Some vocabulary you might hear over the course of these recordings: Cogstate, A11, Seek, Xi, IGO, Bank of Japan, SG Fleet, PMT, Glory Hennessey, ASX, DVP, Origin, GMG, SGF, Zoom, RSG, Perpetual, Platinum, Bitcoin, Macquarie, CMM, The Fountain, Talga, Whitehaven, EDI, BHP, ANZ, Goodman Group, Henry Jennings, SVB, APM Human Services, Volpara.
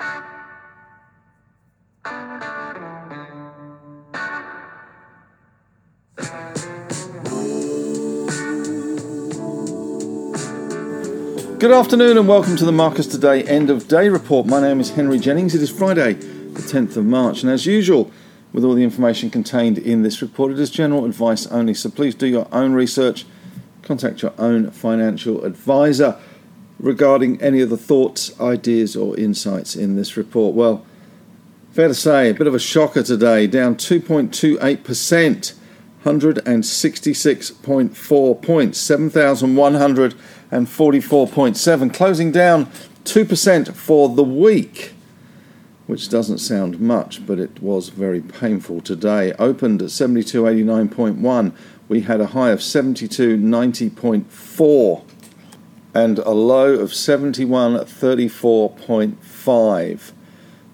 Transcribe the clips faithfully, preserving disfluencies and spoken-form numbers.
Good afternoon and welcome to the Marcus Today End of Day Report. My name is Henry Jennings. It is Friday, the tenth of March, and as usual, with all the information contained in this report, it is general advice only, so please do your own research, contact your own financial advisor regarding any of the thoughts, ideas or insights in this report. Well, fair to say, a bit of a shocker today, down two point two eight percent, one hundred sixty-six point four points, seven thousand one hundred and forty-four point seven, closing down two percent for the week, which doesn't sound much, but it was very painful today. Opened at seventy-two eighty-nine point one. We had a high of seventy-two ninety point four and a low of seventy-one thirty-four point five.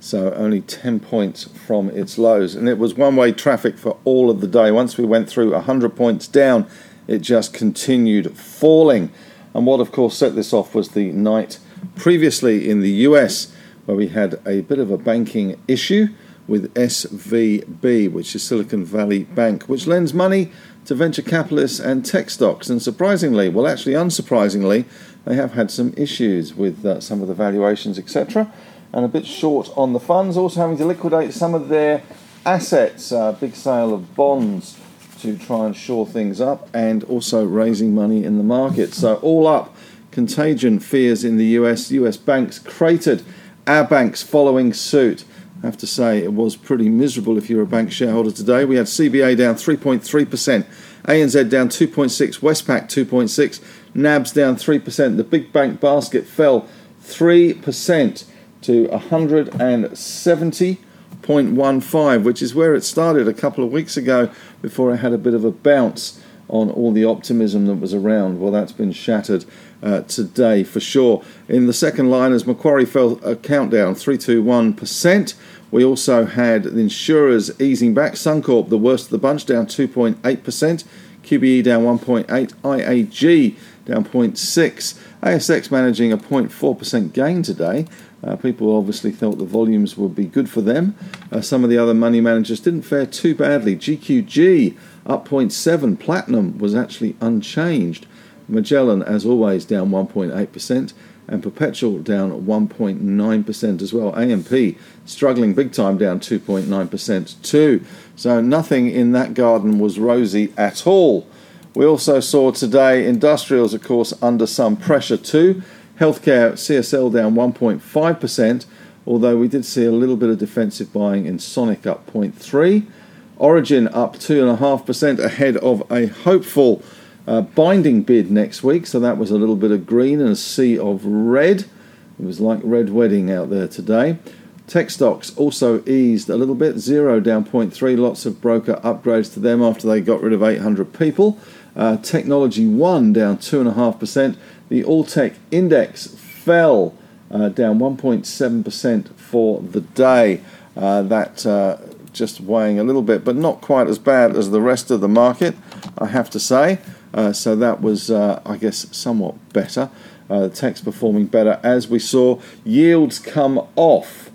So only ten points from its lows. And it was one-way traffic for all of the day. Once we went through one hundred points down, it just continued falling. And what, of course, set this off was the night previously in the U S, where we had a bit of a banking issue with S V B, which is Silicon Valley Bank, which lends money to venture capitalists and tech stocks. And surprisingly, well, actually unsurprisingly, they have had some issues with uh, some of the valuations, et cetera, and a bit short on the funds, also having to liquidate some of their assets, uh, big sale of bonds, to try and shore things up, and also raising money in the market. So all up, contagion fears in the U S. U S banks cratered, our banks following suit. I have to say it was pretty miserable if you're a bank shareholder today. We had C B A down three point three percent, A N Z down two point six percent, Westpac two point six percent, N A B's down three percent. The big bank basket fell three percent to one hundred seventy point one five, which is where it started a couple of weeks ago before it had a bit of a bounce on all the optimism that was around. Well, that's been shattered uh, today for sure. In the second line, as Macquarie fell a countdown, three to one percent. We also had the insurers easing back. Suncorp, the worst of the bunch, down two point eight percent. Q B E down one point eight percent. I A G down zero point six percent. A S X managing a zero point four percent gain today. Uh, people obviously thought the volumes would be good for them. Uh, some of the other money managers didn't fare too badly. G Q G up zero point seven percent. Platinum was actually unchanged. Magellan, as always, down one point eight percent. And Perpetual down one point nine percent as well. A M P struggling big time, down two point nine percent too. So nothing in that garden was rosy at all. We also saw today industrials, of course, under some pressure too. Healthcare, C S L down one point five percent, although we did see a little bit of defensive buying in Sonic, up zero point three percent. Origin up two point five percent ahead of a hopeful uh, binding bid next week, so that was a little bit of green and a sea of red. It was like red wedding out there today. Tech stocks also eased a little bit. Zero down zero point three percent, lots of broker upgrades to them after they got rid of eight hundred people. Uh, Technology One down two point five percent. The All-Tech Index fell uh, down one point seven percent for the day. Uh, that uh, just weighing a little bit, but not quite as bad as the rest of the market, I have to say. Uh, so that was, uh, I guess, somewhat better. Uh, the tech's performing better, as we saw. Yields come off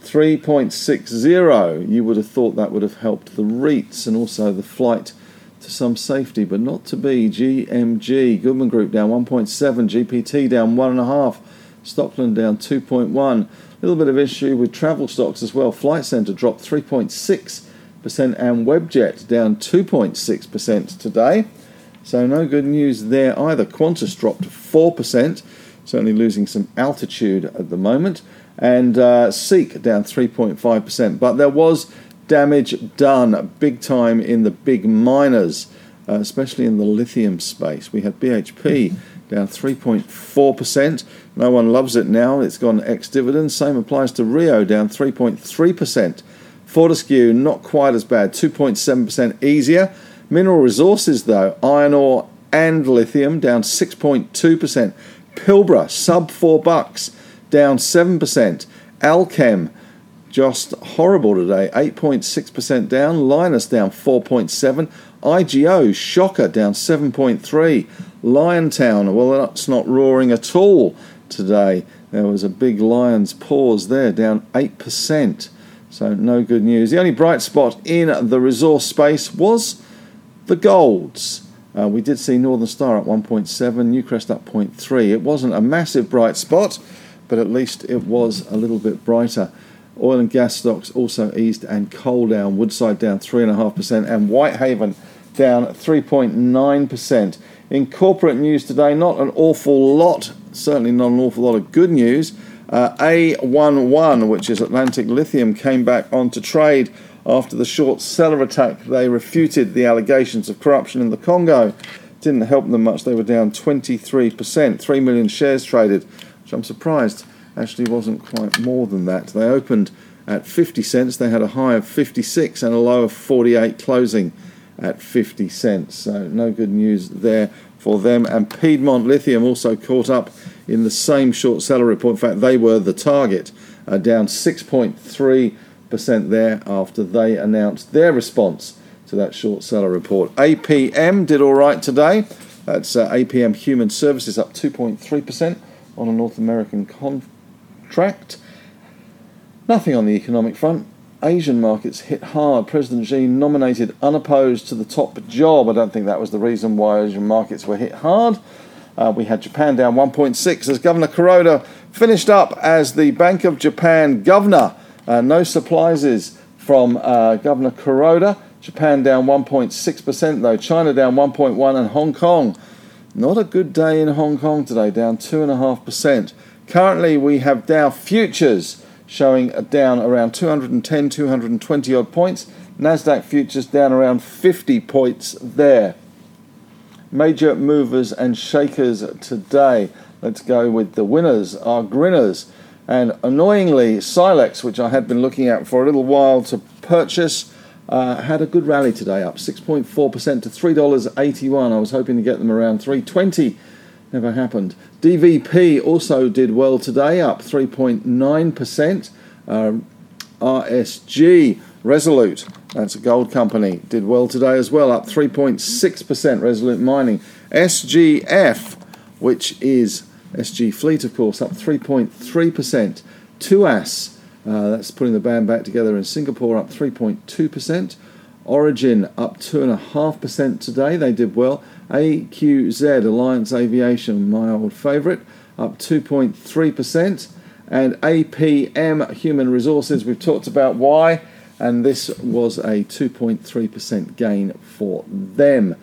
three point six zero. You would have thought that would have helped the REITs and also the flight to some safety, but not to be. G M G, Goodman Group down one point seven percent, G P T down one point five percent, Stockland down two point one percent. A little bit of issue with travel stocks as well. Flight Centre dropped three point six percent and Webjet down two point six percent today. So no good news there either. Qantas dropped four percent, certainly losing some altitude at the moment. And uh, Seek down three point five percent. But there was damage done big time in the big miners, uh, especially in the lithium space. We had B H P down three point four percent. No one loves it now. It's gone ex-dividend. Same applies to Rio, down three point three percent. Fortescue, not quite as bad, two point seven percent easier. Mineral Resources, though, iron ore and lithium, down six point two percent. Pilbara, sub four bucks, down seven percent. Allkem, just horrible today, eight point six percent down. Linus down four point seven percent. I G O, shocker, down seven point three percent. Liontown, well, that's not roaring at all today, There was a big lion's pause there, down eight percent. So no good news. The only bright spot in the resource space was the golds. Uh, we did see Northern Star up one point seven, Newcrest up zero point three. It wasn't a massive bright spot, but at least it was a little bit brighter. Oil and gas stocks also eased, and coal down, Woodside down three point five percent, and Whitehaven down three point nine percent. In corporate news today, not an awful lot, certainly not an awful lot of good news. Uh, A eleven, which is Atlantic Lithium, came back onto trade after the short seller attack. They refuted the allegations of corruption in the Congo. Didn't help them much. They were down twenty-three percent, three million shares traded, which I'm surprised actually wasn't quite more than that. They opened at fifty cents. They had a high of fifty-six and a low of forty-eight, closing at fifty cents. So no good news there for them. And Piedmont Lithium also caught up in the same short seller report. In fact, they were the target, uh, down six point three percent there after they announced their response to that short seller report. A P M did all right today. That's uh, A P M Human Services, up two point three percent on a North American contract. Nothing on the economic front. Asian markets hit hard. President Xi nominated unopposed to the top job. I don't think that was the reason why Asian markets were hit hard. Uh, we had Japan down one point six as Governor Kuroda finished up as the Bank of Japan governor. Uh, no surprises from uh, Governor Kuroda. Japan down one point six percent though. China down one point one percent, and Hong Kong, not a good day in Hong Kong today, down two point five percent. Currently we have Dow futures showing a down around two hundred ten, two hundred twenty odd points. Nasdaq futures down around fifty points there. Major movers and shakers today. Let's go with the winners, our grinners. And annoyingly, Silex, which I had been looking at for a little while to purchase, uh, had a good rally today, up six point four percent to three dollars eighty-one. I was hoping to get them around three dollars twenty. Never happened. D V P also did well today, up three point nine percent. Uh, R S G, Resolute, that's a gold company, did well today as well, up three point six percent, Resolute Mining. S G F, which is S G Fleet, of course, up three point three percent. Tuas, uh, that's putting the band back together in Singapore, up three point two percent. Origin, up two point five percent today. They did well. A Q Z, Alliance Aviation, my old favourite, up two point three percent. And A P M Human Resources, we've talked about why, and this was a two point three percent gain for them.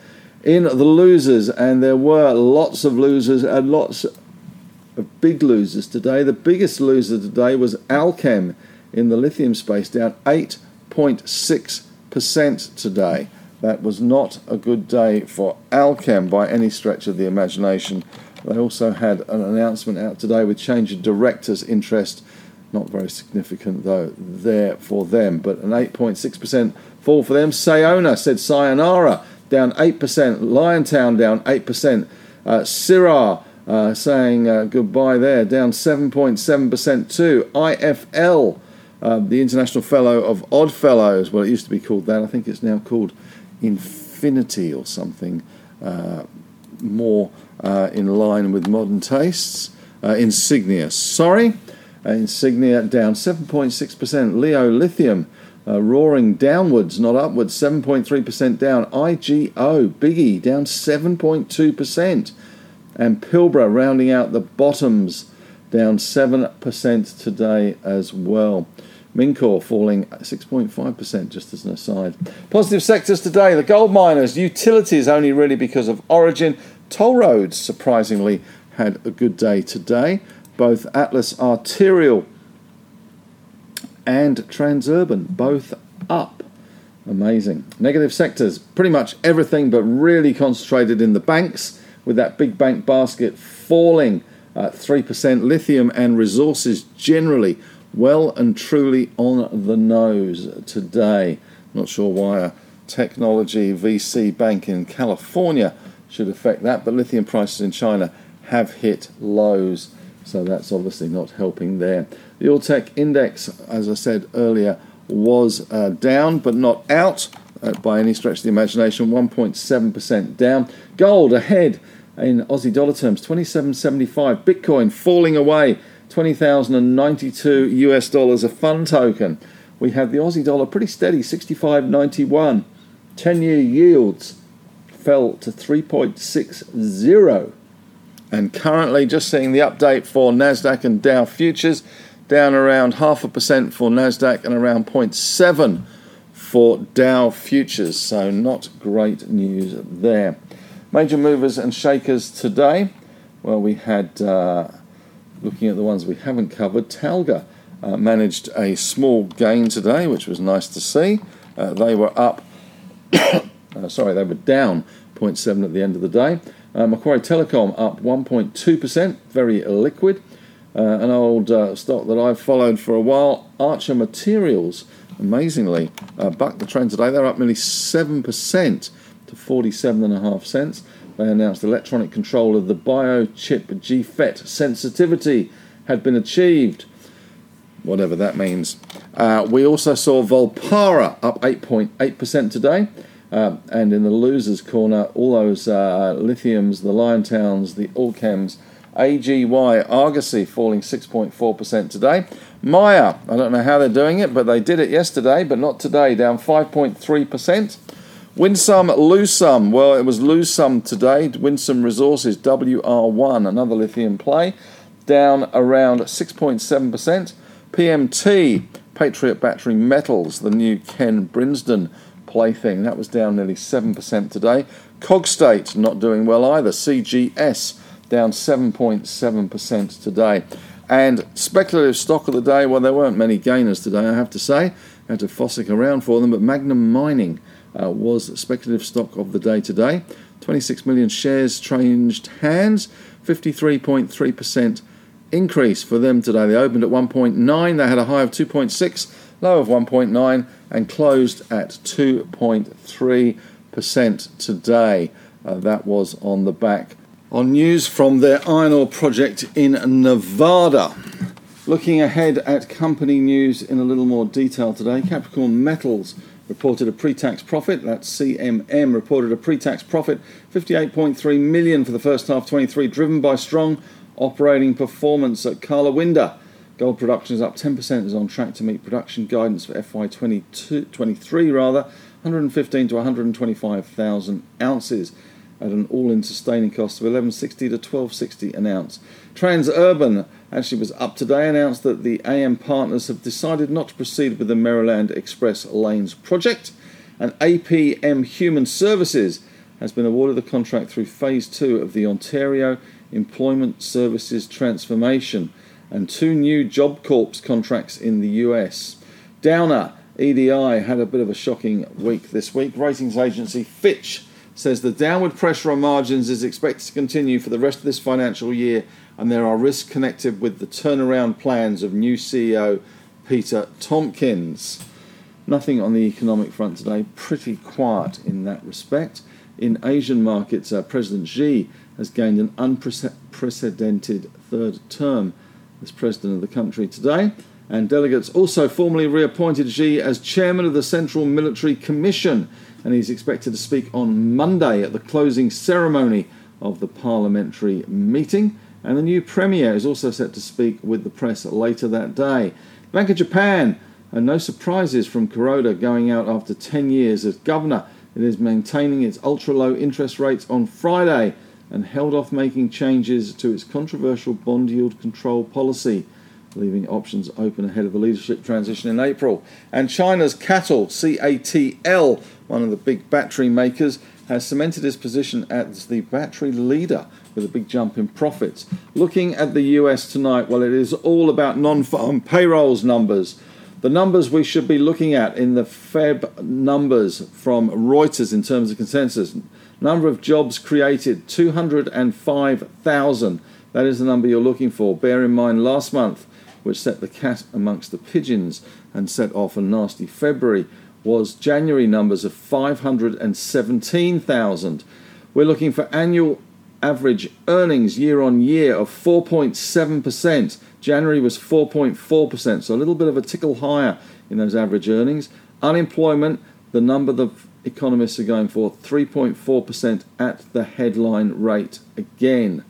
In the losers, and there were lots of losers and lots of big losers today. The biggest loser today was Allkem in the lithium space, down eight point six percent today. That was not a good day for Allkem by any stretch of the imagination. They also had an announcement out today with change of directors' interest. Not very significant, though, there for them, but an eight point six percent fall for them. Sayona said sayonara, down eight percent. Liontown down eight percent. Uh, Syrah uh, saying uh, goodbye there, down seven point seven percent too. I F L, uh, the International Fellow of Odd Fellows, well, it used to be called that. I think it's now called Infinity or something uh, more uh, in line with modern tastes. Uh, Insignia, sorry. Uh, Insignia down seven point six percent. Leo Lithium, Uh, roaring downwards, not upwards, seven point three percent down. I G O, Biggie, down seven point two percent. And Pilbara rounding out the bottoms, down seven percent today as well. Mincor falling six point five percent, just as an aside. Positive sectors today, the gold miners, utilities only really because of Origin. Toll roads, surprisingly, had a good day today. Both Atlas Arterial and Transurban, both up. Amazing. Negative sectors, pretty much everything, but really concentrated in the banks, with that big bank basket falling at three percent. Lithium and resources generally well and truly on the nose today. Not sure why a technology V C bank in California should affect that, but lithium prices in China have hit lows, so that's obviously not helping there. The All-Tech Index, as I said earlier, was uh, down, but not out uh, by any stretch of the imagination, one point seven percent down. Gold ahead in Aussie dollar terms, twenty-seven seventy-five. Bitcoin falling away twenty thousand ninety-two U S dollars a fund token. We have the Aussie dollar pretty steady, sixty-five ninety-one. ten-year yields fell to three point six zero. And currently, just seeing the update for Nasdaq and Dow futures, down around half a percent for Nasdaq and around zero point seven for Dow futures. So not great news there. Major movers and shakers today. Well, we had, uh, looking at the ones we haven't covered, Talga uh, managed a small gain today, which was nice to see. Uh, they were up, uh, sorry, they were down zero point seven at the end of the day. Uh, Macquarie Telecom up one point two percent, very liquid. Uh, an old uh, stock that I've followed for a while, Archer Materials, amazingly, uh, bucked the trend today. They're up nearly seven percent to forty-seven and a half cents. They announced electronic control of the biochip G FET sensitivity had been achieved, whatever that means. Uh, we also saw Volpara up eight point eight percent today. Uh, and in the losers' corner, all those uh, lithiums, the Liontowns, the Allkems, A G Y, Argosy falling six point four percent today. Myer, I don't know how they're doing it, but they did it yesterday, but not today, down five point three percent. Win some, lose some. Well, it was lose some today. Winsome Resources, W R one, another lithium play, down around six point seven percent. P M T, Patriot Battery Metals, the new Ken Brinsden plaything, that was down nearly seven percent today. Cogstate, not doing well either. C G S, down seven point seven percent today. And speculative stock of the day, well, there weren't many gainers today, I have to say. I had to fossick around for them, but Magnum Mining uh, was speculative stock of the day today. twenty-six million shares changed hands, fifty-three point three percent increase for them today. They opened at one point nine, they had a high of two point six, low of one point nine, and closed at two point three percent today. Uh, that was on the back on news from their iron ore project in Nevada. Looking ahead at company news in a little more detail today, Capricorn Metals reported a pre-tax profit, that's C M M, reported a pre-tax profit, fifty-eight point three million dollars for the first half twenty-three, driven by strong operating performance at Karlawinda. Gold production is up ten percent, is on track to meet production guidance for F Y twenty-two, twenty-three, rather, one hundred fifteen to one hundred twenty-five thousand ounces, at an all-in sustaining cost of eleven sixty to twelve sixty an ounce. Transurban actually was up today, announced that the A M partners have decided not to proceed with the Maryland Express Lanes project, and A P M Human Services has been awarded the contract through Phase two of the Ontario Employment Services Transformation, and two new Job Corps contracts in the U S. Downer, E D I, had a bit of a shocking week this week. Ratings agency Fitch says the downward pressure on margins is expected to continue for the rest of this financial year, and there are risks connected with the turnaround plans of new C E O Peter Tompkins. Nothing on the economic front today, pretty quiet in that respect. In Asian markets, uh, President Xi has gained an unprecedented third term as president of the country today, and delegates also formally reappointed Xi as chairman of the Central Military Commission, and he's expected to speak on Monday at the closing ceremony of the parliamentary meeting. And the new premier is also set to speak with the press later that day. Bank of Japan, and no surprises from Kuroda going out after ten years as governor. It is maintaining its ultra-low interest rates on Friday and held off making changes to its controversial bond yield control policy, leaving options open ahead of the leadership transition in April. And China's CATL, C A T L, one of the big battery makers, has cemented his position as the battery leader with a big jump in profits. Looking at the U S tonight, well, it is all about non-farm payrolls numbers. The numbers we should be looking at in the Feb numbers from Reuters in terms of consensus. Number of jobs created, two hundred five thousand. That is the number you're looking for. Bear in mind last month, which set the cat amongst the pigeons and set off a nasty February, was January numbers of five hundred seventeen thousand. We're looking for annual average earnings year on year of four point seven percent. January was four point four percent, so a little bit of a tickle higher in those average earnings. Unemployment, the number the economists are going for, three point four percent at the headline rate again.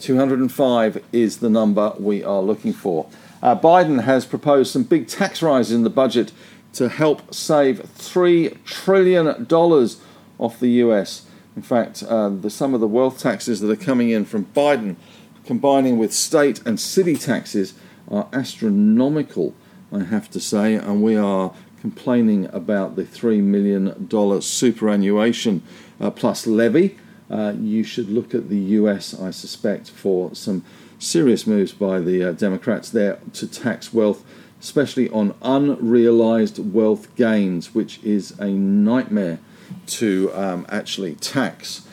two hundred and five is the number we are looking for. Uh, Biden has proposed some big tax rises in the budget to help save three trillion dollars off the U S. In fact, uh, the, some of the wealth taxes that are coming in from Biden, combining with state and city taxes, are astronomical, I have to say, and we are complaining about the three million dollars superannuation uh, plus levy. Uh, you should look at the U S, I suspect, for some serious moves by the uh, Democrats there to tax wealth, especially on unrealized wealth gains, which is a nightmare to um, actually tax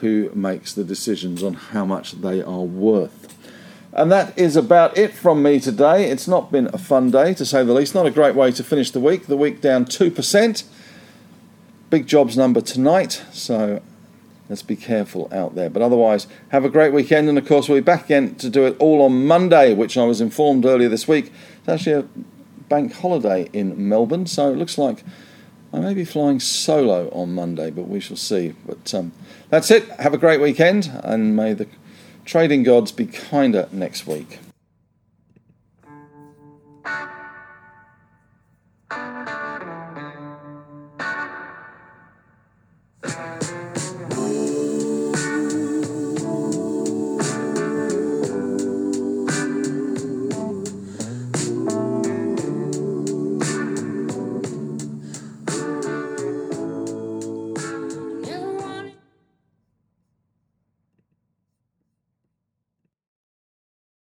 who makes the decisions on how much they are worth. And that is about it from me today. It's not been a fun day, to say the least. Not a great way to finish the week. The week down two percent. Big jobs number tonight, so let's be careful out there. But otherwise, have a great weekend. And, of course, we'll be back again to do it all on Monday, which I was informed earlier this week. It's actually a bank holiday in Melbourne, so it looks like I may be flying solo on Monday, but we shall see. But um, that's it. Have a great weekend, and may the trading gods be kinder next week.